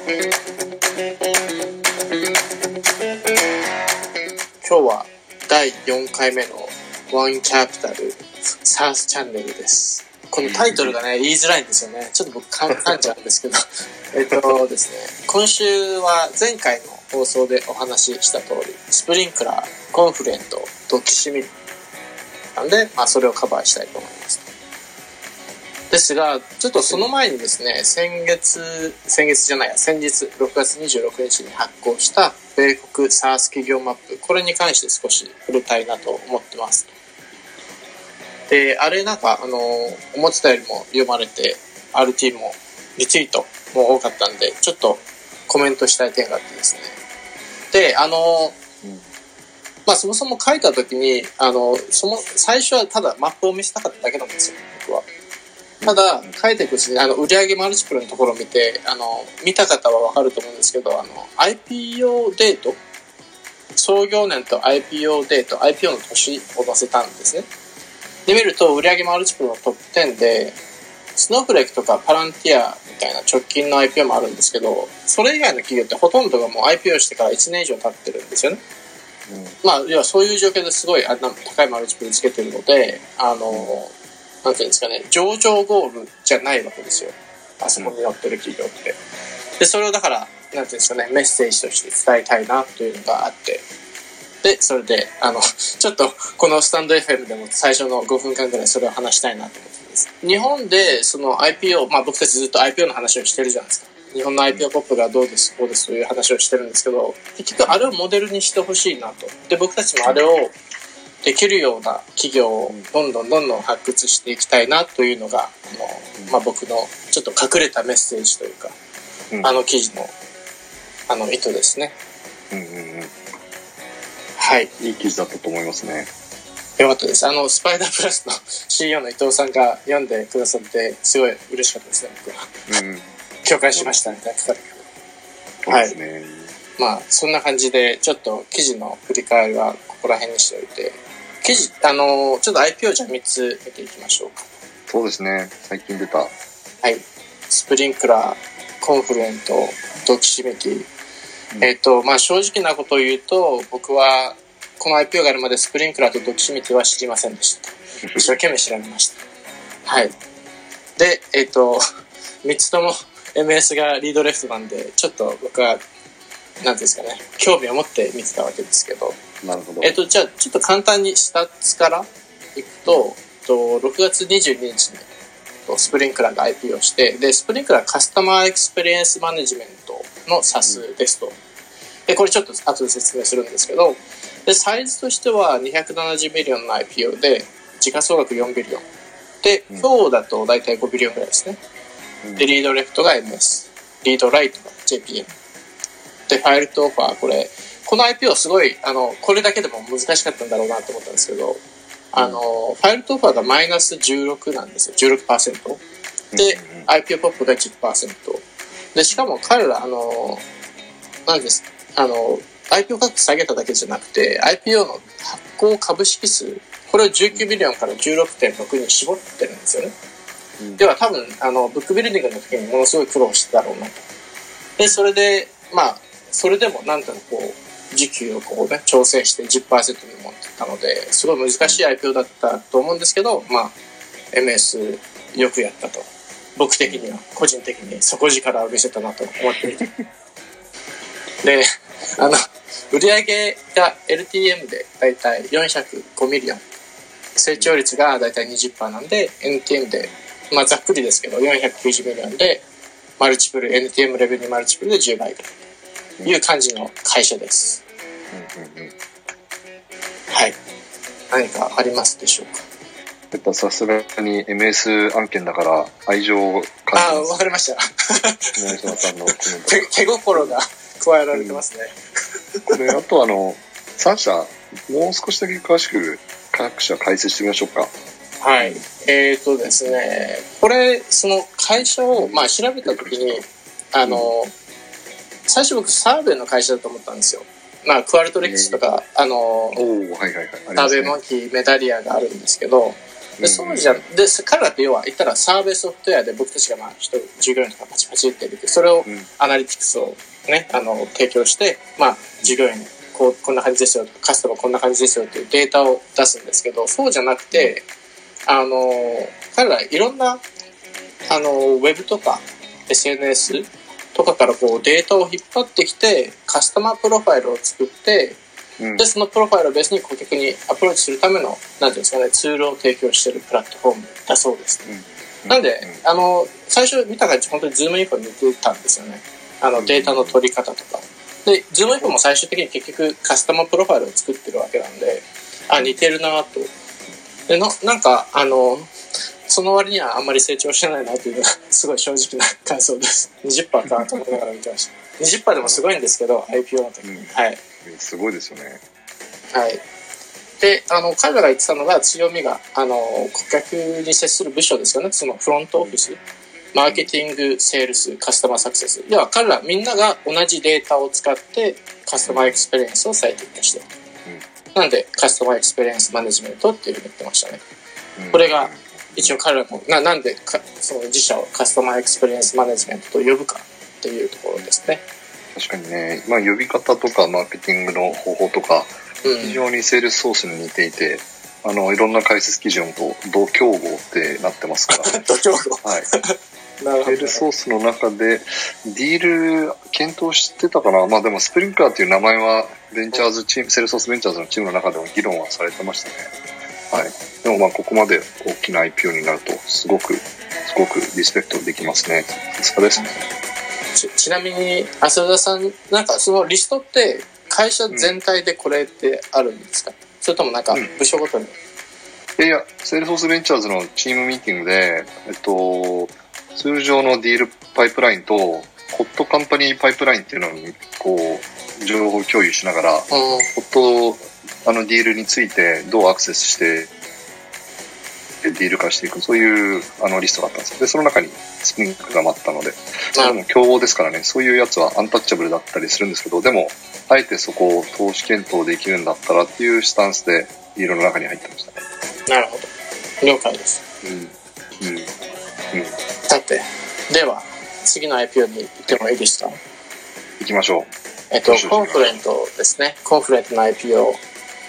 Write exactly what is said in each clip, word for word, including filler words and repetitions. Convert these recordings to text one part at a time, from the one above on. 今日はだいよんかいめのワンキャピタル SaaS チャンネルです。このタイトルがね言いづらいんですよね。ちょっと僕噛んじゃうんですけどえっとですね、今週は前回の放送でお話しした通りスプリンクラー、コンフルエント、ドキシミなんで、まあ、それをカバーしたいと思います。ですがちょっとその前にですね、先月先月じゃないや先日ろくがつにじゅうろくにちに発行した米国 SaaS 企業マップ、これに関して少し触れたいなと思ってます。で、あれなんかあの思ってたよりも読まれて アールティー もリツイートも多かったんでちょっとコメントしたい点があってですね。で、あの、まあ、そもそも書いた時にあのその最初はただマップを見せたかっただけなんですよ僕は。ただ書いていくうちにあの売上マルチプルのところを見てあの見た方は分かると思うんですけど、あの アイピーオー デート、創業年と アイピーオー デート アイピーオー の年を載せたんですね。で見ると売上マルチプルのトップじゅうでスノーフレークとかパランティアみたいな直近の アイピーオー もあるんですけど、それ以外の企業ってほとんどがもう アイピーオー してからいちねん以上経ってるんですよね、うん、まあ要はそういう状況ですごい高いマルチプルつけてるのであの、うんなんていうんですかね、上場ゴールじゃないわけですよ、あそこに乗ってる企業って。でそれをだからなんていうんですかね、メッセージとして伝えたいなというのがあって、でそれであのちょっとこのスタンド エフエム でも最初のごふんかんぐらいそれを話したいなと思ってます。日本でその アイピーオー、まあ、僕たちずっと アイピーオー の話をしてるじゃないですか。日本の アイピーオー ポップがどうですこうですという話をしてるんですけど、結局あれをモデルにしてほしいなと。で僕たちもあれをできるような企業をどんどんどんどん発掘していきたいなというのがあの、まあ、僕のちょっと隠れたメッセージというか、うん、あの記事のあの意図ですね、うんうんうん、はい、いい記事だったと思いますね。よかったです。あのスパイダープラスの シーイーオー の伊藤さんが読んでくださってすごい嬉しかったですね僕は、うんうん、共感しましたみたいな書かれ方、はい、そうですね。まあそんな感じでちょっと記事の振り返りはここら辺にしておいて、記事あのちょっと アイピーオー じゃみっつ見ていきましょうか。そうですね、最近出た、はい、スプリンクラー、コンフルエント、ドキシミティ、うん、えっ、ー、とまあ正直なことを言うと僕はこの アイピーオー があるまでスプリンクラーとドキシミティは知りませんでした。一生懸命調べましたはい。でえっ、ー、とみっつとも エムエス がリードレフトなんでちょっと僕はなんですかね、興味を持って見てたわけですけど、なるほど、えーと、じゃあちょっと簡単にスタッツからいくと、うん、とろくがつにじゅうににちにスプリンクラーが アイピーオー して、でスプリンクラーカスタマーエクスペリエンスマネジメントの SaaS ですと、うん、でこれちょっと後で説明するんですけど、でサイズとしてはにひゃくななじゅうミリオンの アイピーオー で時価総額よんビリオンで、うん、今日だと大体ごビリオンぐらいですね、うん、でリードレフトが エムエス、 リードライトが ジェーピーエムでファイルとオファー、これこの アイピーオー すごいあのこれだけでも難しかったんだろうなと思ったんですけど、あの、うん、ファイルとオファーがマイナスじゅうろくなんですよ。 じゅうろくパーセント で、うんうん、アイピーオー ポップが じゅっパーセント で、しかも彼らあのなんですあの アイピーオー 価格下げただけじゃなくて アイピーオー の発行株式数、これをじゅうきゅうビリオンから じゅうろくてんろく に絞ってるんですよね、うん、では多分あのブックビルディングの時にものすごい苦労してたろうなと。でそれでまあそれでもなんとかこう時給をこうね調整して じゅっパーセント に持ってったので、すごい難しい アイピーオー だったと思うんですけど、まあ エムエス よくやったと僕的には個人的に底力を見せたなと思っていてであの売上が エルティーエム でだいたいよんひゃくごミリオン、成長率がだいたい にじゅっパーセント なんで エヌティーエム でまあざっくりですけどよんひゃくきゅうじゅうミリオンでマルチプル エヌティーエム レベルにマルチプルでじゅうばいぐらいいう感じの会社です、うんうんうん、はい。何かありますでしょうか。やっぱさすがに エムエス 案件だから愛情を感じます。あ、わかりました宮島さんのコメント 手, 手心が加えられてますね、うん、これあとあのさん社もう少しだけ詳しく各社解説してみましょうか。はい、えーとですね、これその会社を、まあ、調べたときにあの、うん最初僕サーベイの会社だと思ったんですよ。まあクアルトリックスとか、えー、あのー、はいはいはい、サーベイモンキー、メダリアがあるんですけど、でそうじゃで彼らって要は言ったらサーベイソフトウェアで僕たちがまあ人従業員とかパチパチって入れてそれをアナリティクスを、ね、あの提供して、まあ、従業員にこうこんな感じですよカスタマーこんな感じですよっていうデータを出すんですけどそうじゃなくてあの彼らいろんなあのウェブとか エスエヌエス とかからこうデータを引っ張ってきてカスタマープロファイルを作ってでそのプロファイルをベースに顧客にアプローチするためのなんていうんですかねツールを提供しているプラットフォームだそうです、ねうん、なんであの最初見た感じ本当に Zoom Info に似てたんですよねあのデータの取り方とかで Zoom Info も最終的に結局カスタマープロファイルを作ってるわけなんであ似てるなとでのなんかあのその割にはあんまり成長してないなというのがすごい正直な感想です にじゅっパーセント かと思いながら見てました にじゅっパーセント でもすごいんですけど アイピーオー の時に、うん、はいすごいですよね、はい、であの彼らが言ってたのが強みがあの顧客に接する部署ですよねそのフロントオフィスマーケティングセールスカスタマーサクセスいや彼らみんなが同じデータを使ってカスタマーエクスペリエンスを最適化して、うん、なんでカスタマーエクスペリエンスマネジメントっていうふうに言ってましたね、うん、これが一応彼らも な, なんでかその自社をカスタマーエクスペリエンスマネジメントと呼ぶかっていうところですね確かにね、まあ、呼び方とかマーケティングの方法とか非常にセールスソースに似ていて、うん、あのいろんな解説基準と度競合ってなってますから度競合はいなるほど、ね、セールスソースの中でディール検討してたかな、まあ、でもスプリンクラーっていう名前はベンチャーズチーム、うん、セールスソースベンチャーズのチームの中でも議論はされてましたね、はい、でもまあここまで大きな アイピーオー になるとすごくすごくリスペクトできますねさすがですね、うんち, ちなみに浅田さんなんかそのリストって会社全体でこれってあるんですか、うん、それともなんか部署ごとに、うん、いやいやセールスフォースベンチャーズのチームミーティングで、えっと、通常のディールパイプラインとホットカンパニーパイプラインっていうのにこう情報共有しながら、うん、ホットあのディールについてどうアクセスしてディール化していくそういうあのリストがあったんですでその中にスプリンクが待ったのでそれも競合ですからねそういうやつはアンタッチャブルだったりするんですけどでもあえてそこを投資検討できるんだったらっていうスタンスでディールの中に入ってましたねなるほど了解ですうんうんうんさてでは次の アイピーオー に行ってもいいですか行きましょうえっとコンフレントですねコンフレントの アイピーオー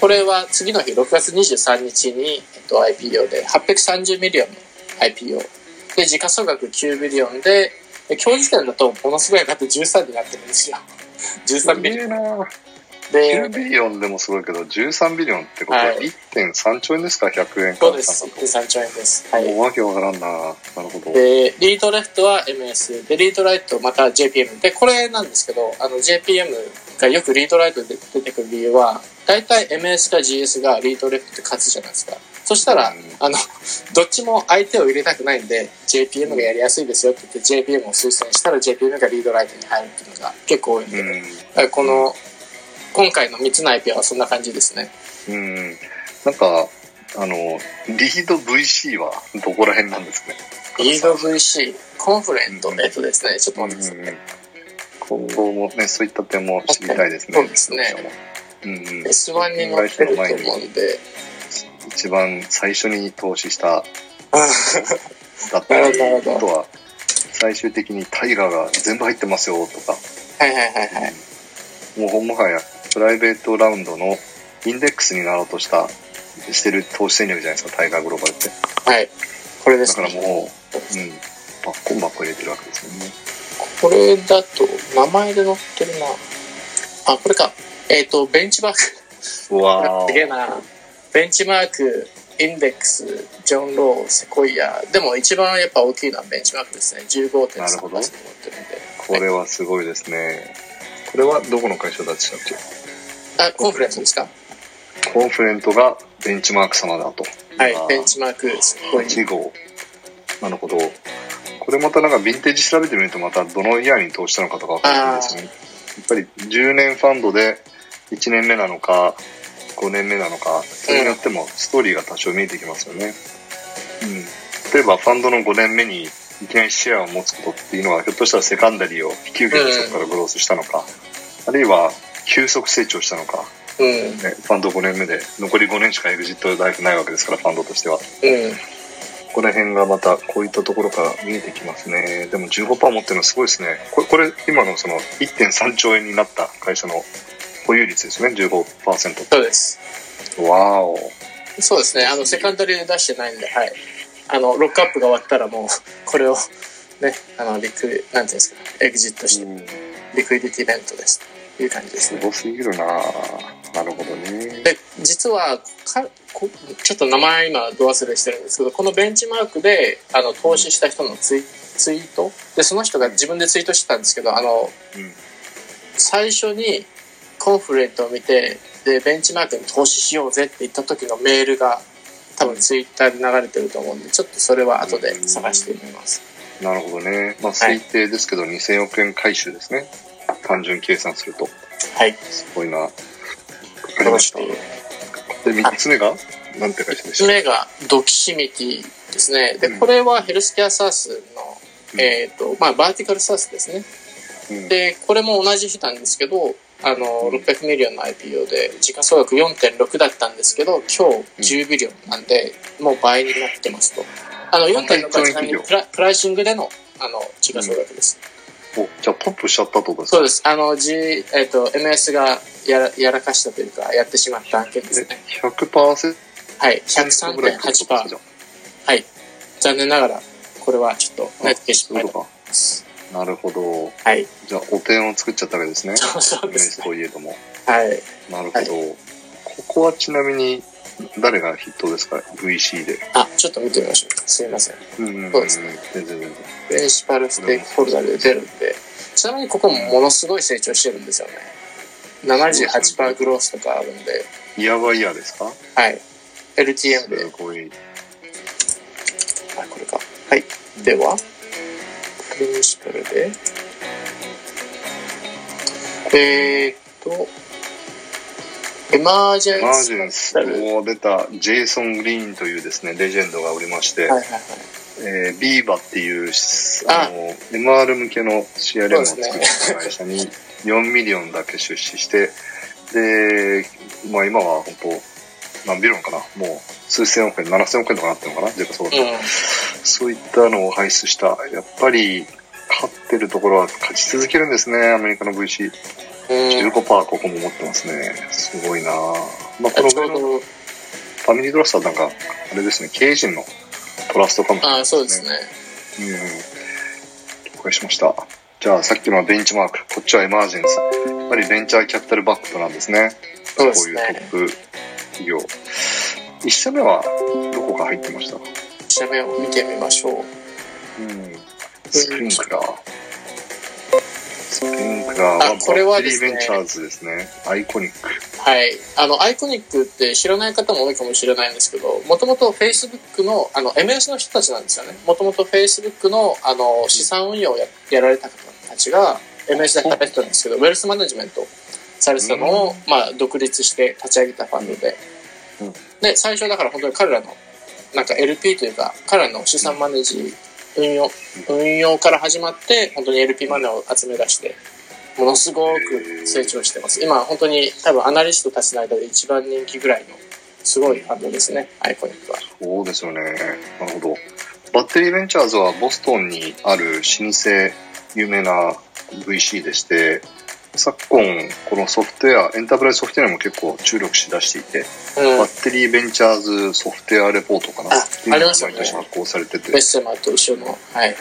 これは次の日ろくがつにじゅうさんにちに、えっと、アイピーオー ではっぴゃくさんじゅうミリオンの アイピーオー で時価総額きゅうビリオン で, で今日時点だとものすごい額じゅうさんになってるんですよじゅうさんビリオンできゅうビリオンでもすごいけどじゅうさんビリオンってことは、はい、いってんさんちょうえんですかひゃくえんからそうです いってんさんちょうえんです、はい、おわけわからんななるほどでリードレフトは エムエス でリードライトまた ジェーピーエム でこれなんですけどあの ジェーピーエム がよくリードライトで出てくる理由は大体 エムエス か ジーエス がリードレフトで勝つじゃないですかそしたら、うん、あのどっちも相手を入れたくないんで ジェーピーエム がやりやすいですよって言って ジェーピーエム を推薦したら ジェーピーエム がリードライトに入るっていうのが結構多いんで、うん、だからこの今回のみっつの アイピーオー はそんな感じですねうんなんかあのリード ブイシー はどこら辺なんですかねリード ブイシー コンフレントネットですね、うん、ちょっと待ってください、うんうん、今後もねそういった点も知りたいですねそうですねうん、エスワン に乗ってると思うんで一番最初に投資しただったりあとは最終的にタイガーが全部入ってますよとかはいはいはいはい、うん、もうもはやプライベートラウンドのインデックスになろうとしたしてる投資戦略じゃないですかタイガーグローバルってはいこれですねだからもう、うん、バッコンバッコン入れてるわけですよねこれだと名前で載ってるなあこれかえーと、ベンチマークわすげえなベンチマークインデックスジョン・ローセコイアでも一番やっぱ大きいのはベンチマークですね じゅうごてんさんパーセント なるほどこれはすごいですね、はい、これはどこの会社だったっけあコンフレントですかコンフレントがベンチマーク様だとはいベンチマークセコイアいちごうなるほどこれまたなんかヴィンテージ調べてみるとまたどのイヤーに投資したのかとか分かるんですよねやっぱりじゅうねんファンドでいちねんめなのかごねんめなのかそれによってもストーリーが多少見えてきますよね、うん、例えばファンドのごねんめにいきなりシェアを持つことっていうのはひょっとしたらセカンダリーを引き受けてそこからグロースしたのか、うん、あるいは急速成長したのか、うんね、ファンドごねんめで残りごねんしかエグジットライフないわけですから、ファンドとしては、うん、ここら辺がまたこういったところから見えてきますね。でも じゅうごパーセント 持ってるのすごいですね。これ、 これ今のその いってんさんちょうえんになった会社の保有率ですね。 じゅうごパーセント。 そうです。わお。そうですね、あのセカンダリーで出してないんで、はい、あのロックアップが終わったらもうこれをね、あのリクなんていうんですか、エグジットして、うん、リクイディティベントですという感じですね。すごすぎるな。なるほどね。で実はかこちょっと名前今ど忘れしてるんですけど、このベンチマークであの投資した人のツイ、ツイートで、その人が自分でツイートしてたんですけど、あの、うん、最初にコンフレントを見てでベンチマークに投資しようぜって言った時のメールが多分ツイッターで流れてると思うんで、ちょっとそれは後で探してみます。なるほどね、まあ、推定ですけどにせんおくえん回収ですね、単純計算すると。はい、すごいな。分かりました。でみっつめが何て会社でしたか。みっつめがドキシミティですね。で、うん、これはヘルスケアサースの、えーとまあ、バーティカルサースですね、うん、でこれも同じ日なんですけど、あのろっぴゃくミリオンの アイピーオー で時価総額 よんてんろく だったんですけど、今日じゅうビリオンなんで、うん、もう倍になってますと。あの よんてんろく はちなみにプ ラ, プライシングで の, あの時価総額です、うん、おじゃあポップしちゃったとですか。そうです、あの、G えー、と エムエス がや ら, やらかしたというかやってしまった案件ですね。 ひゃくパーセント？ はい、 ひゃくさんてんはちパーセント。 はい、残念ながらこれはちょっと内定失敗だと思います。なるほど、はい、じゃあ汚点を作っちゃったわけですね。そうそうですね、といえども、はい、なるほど、はい、ここはちなみに誰が筆頭ですか。 ブイシー で、あ、ちょっと見てみましょう。すいません。うん、そうですね、全然全然。プリンシパルステークホルダーで出るんで、ちなみにここもものすごい成長してるんですよね。 ななじゅうはちパーセント グロースとかあるんで、イヤーバイヤーですか。はい、 エルティーエム で。すごい。あ、これか。はい、うん、ではプリンシパルでえー、っとエマージェンスを出たジェイソン・グリーンというですねレジェンドがおりまして、はいはいはい、えー、ビーバっていうあのあ エムアール 向けの シーアールエム を作った会社によんミリオンだけ出資してで、まあ、今は本当何ビリオンかな、もう数千億円ななせんおくえんとかなってるのかな、でそう、うん、そういったのを輩出した。やっぱり勝ってるところは勝ち続けるんですね、アメリカの ブイシー。じゅうごパーセント ここも持ってますね、すごいな。まあ、このファミリートラストはなんかあれですね、経営陣のトラストかもしれないですね。あ、そうですね、うん、了解しました。じゃあさっきのベンチマーク、こっちはエマージェンス、やっぱりベンチャーキャピタルバックなんですね。そうですね、こういうトップ企業。いち社目はどこが入ってました。いち社目を見てみましょう、うん、スプリンクラー。スプリンクラーはバッテリーベンチャーズですね。アイコニック、はい、あのアイコニックって知らない方も多いかもしれないんですけど、もともと Facebook の, あの エムエス の人たちなんですよね。もともと Facebook の, あの資産運用を や, やられた方たちが エムエス で働いてたんですけど、ウェルスマネジメントされてたのを、まあ、独立して立ち上げたファンドで、うん、で最初だから本当に彼らのなんか エルピー というか彼らの資産マネージ、うん運 用, 運用から始まって本当に エルピー マネーを集め出してものすごく成長してます。今本当に多分アナリストたちの間で一番人気ぐらいのすごいファンドですね、アイコニックは。そうですよね、なるほど。バッテリーベンチャーズはボストンにある老舗有名な ブイシー でして、昨今このソフトウェアエンタープライズソフトウェアにも結構注力しだしていて、うん、バッテリーベンチャーズソフトウェアレポートかな、 あ, ありますよね。毎年発行されてて、ベッセマーと一緒の、はいはいはい、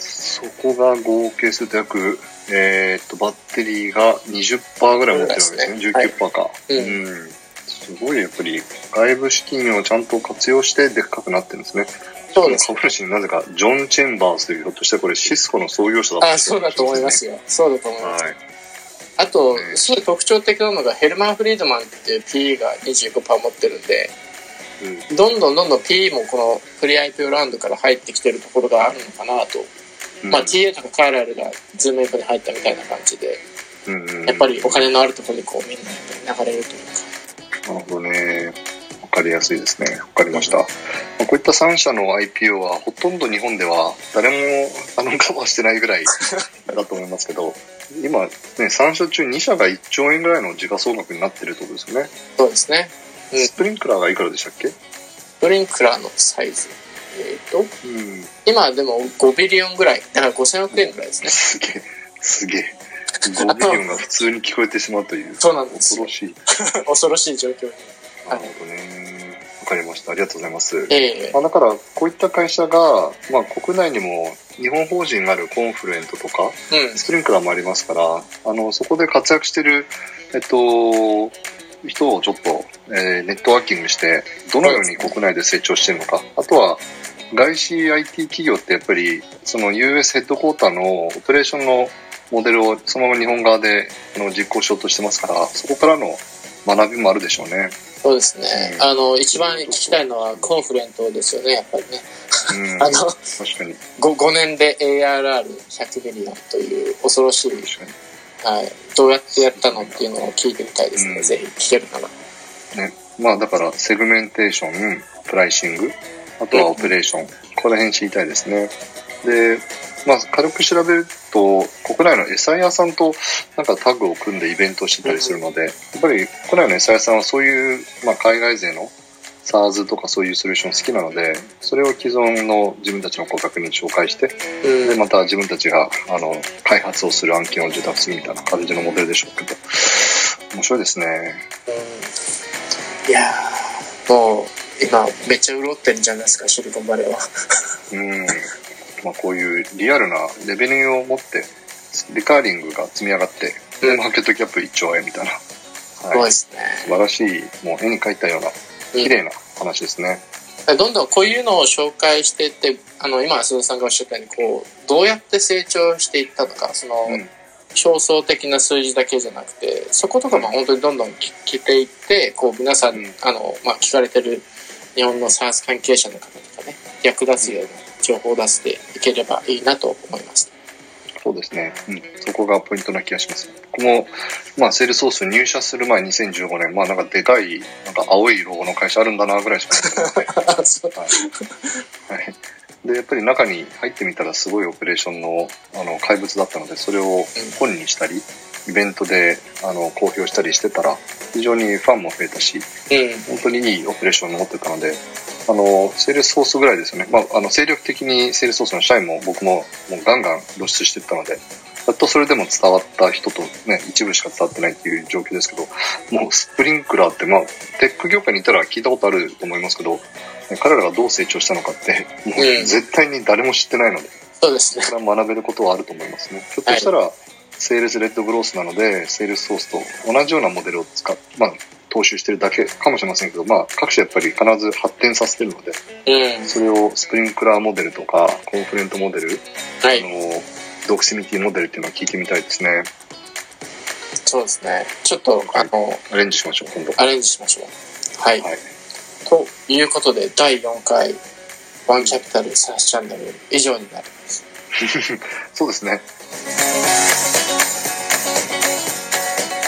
そこが合計すると約、えー、っとバッテリーが にじゅっパーセント ぐらい持ってるわけですね、うん、じゅうきゅうパーセント か、はい、うんうん、すごいやっぱり外部資金をちゃんと活用してでっかくなってるんですね。そうです。株主になぜかジョン・チェンバースという、ひょっとしてこれシスコの創業者だったんですね。あ、そうだと思いますよ、そうだと思います、はい。あとすごい特徴的なのがヘルマン・フリードマンっていう ピーイー が にじゅうごパーセント 持ってるんで、うん、どんどんどんどん ピーイー もこのプリ アイピーオー ラウンドから入ってきてるところがあるのかなと、うん、まあ ティーエー とかカーラルがズームインフォに入ったみたいな感じで、うん、やっぱりお金のあるところにこうみんな流れるというか。なるほどね、わかりやすいですね。わかりました。まあ、こういったさん社の アイピーオー はほとんど日本では誰もあのカバーしてないぐらいだと思いますけど、今、ね、さん社中に社がいっちょうえんぐらいの時価総額になってるってことですよね。そうですね。うん、スプリンクラーがいくらでしたっけ？スプリンクラーのサイズ。えーとうん、今でもごビリオンぐらいだからごせんおくえんぐらいですね。すげえすげえ。ごビリオンが普通に聞こえてしまうというそうなんです。恐ろしい恐ろしい状況に。なるほどね、わかりました。ありがとうございます、えーまあ、だからこういった会社が、まあ、国内にも日本法人があるコンフルエントとか、うん、スプリンクラーもありますから、あのそこで活躍してるえっと人をちょっと、えー、ネットワーキングしてどのように国内で成長してるのか、あとは外資 アイティー 企業ってやっぱりその ユーエス ヘッドクォーターのオペレーションのモデルをそのまま日本側で実行しようとしてますから、そこからの学びもあるでしょうね。そうですね、うん、あの一番聞きたいのはコンフルエントですよね、やっぱりね、うん、あの確かに 5, ごねんで エーアールアールひゃくビリオンという恐ろしい。確かに、はい、どうやってやったのっていうのを聞いてみたいですね、うん、ぜひ聞けるかな、ね。まあ、だからセグメンテーション、プライシング、あとはオペレーション、うん、ここら辺知りたいですね。で、まあ、軽く調べると国内のエサイヤさんとなんかタッグを組んでイベントをしてたりするので、うん、やっぱり国内のエサイヤさんはそういう、まあ、海外勢の SaaS とかそういうソリューション好きなので、それを既存の自分たちの顧客に紹介して、うん、でまた自分たちがあの開発をする案件を受託するみたいな感じのモデルでしょうけど、面白いですね、うん、いやーもう今めっちゃ潤ってるんじゃないですか、シリコンバレーはうん、まあ、こういうリアルなレベニューを持ってリカーリングが積み上がって、うん、マーケットキャップいっちょうえんみたいな、はい、そうですね、素晴らしい、もう絵に描いたような綺麗な話ですね、うん、どんどんこういうのを紹介していって、あの今須田さんがおっしゃったようにこうどうやって成長していったとか、その、うん、表層的な数字だけじゃなくて、そことかも本当にどんどん聞いていって、こう皆さん、うん、あのまあ、聞かれてる日本の SaaS 関係者の方とかね、役立つような情報を出していければいいなと思います。そうですね、うん、そこがポイントな気がします。僕も、まあ、セールスソース入社する前にせんじゅうごねん、まあ、なんかでかいなんか青いロゴの会社あるんだなぐらいしか思ってなくて、はいはい、でやっぱり中に入ってみたらすごいオペレーション の, あの怪物だったので、それを本にしたり、うん、イベントであの公表したりしてたら非常にファンも増えたし、うん、本当にいいオペレーションを持ってたので、あのセールスフォースぐらいですよね、まあ、あの精力的にセールスフォースの社員も僕ももうガンガン露出していったので、やっとそれでも伝わった人と、ね、一部しか伝わってないっていう状況ですけど、もうスプリンクラーって、まあ、テック業界にいたら聞いたことあると思いますけど、彼らがどう成長したのかってもう絶対に誰も知ってないので、うん、そうですね、それは学べることはあると思いますね。ひょっとしたら、はい、セールスレッドグロースなのでセールスソースと同じようなモデルを使って、まあ、踏襲してるだけかもしれませんけど、まあ、各社やっぱり必ず発展させてるので、うん、それをスプリンクラーモデルとかコンフルエントモデル、はい、あのドクシミティモデルっていうのを聞いてみたいですね。そうですね、ちょっと、はい、あのアレンジしましょう、今度アレンジしましょう、はい、はい、ということでだいよんかいワンキャピタルサーチャンネル以上になりますそうですね、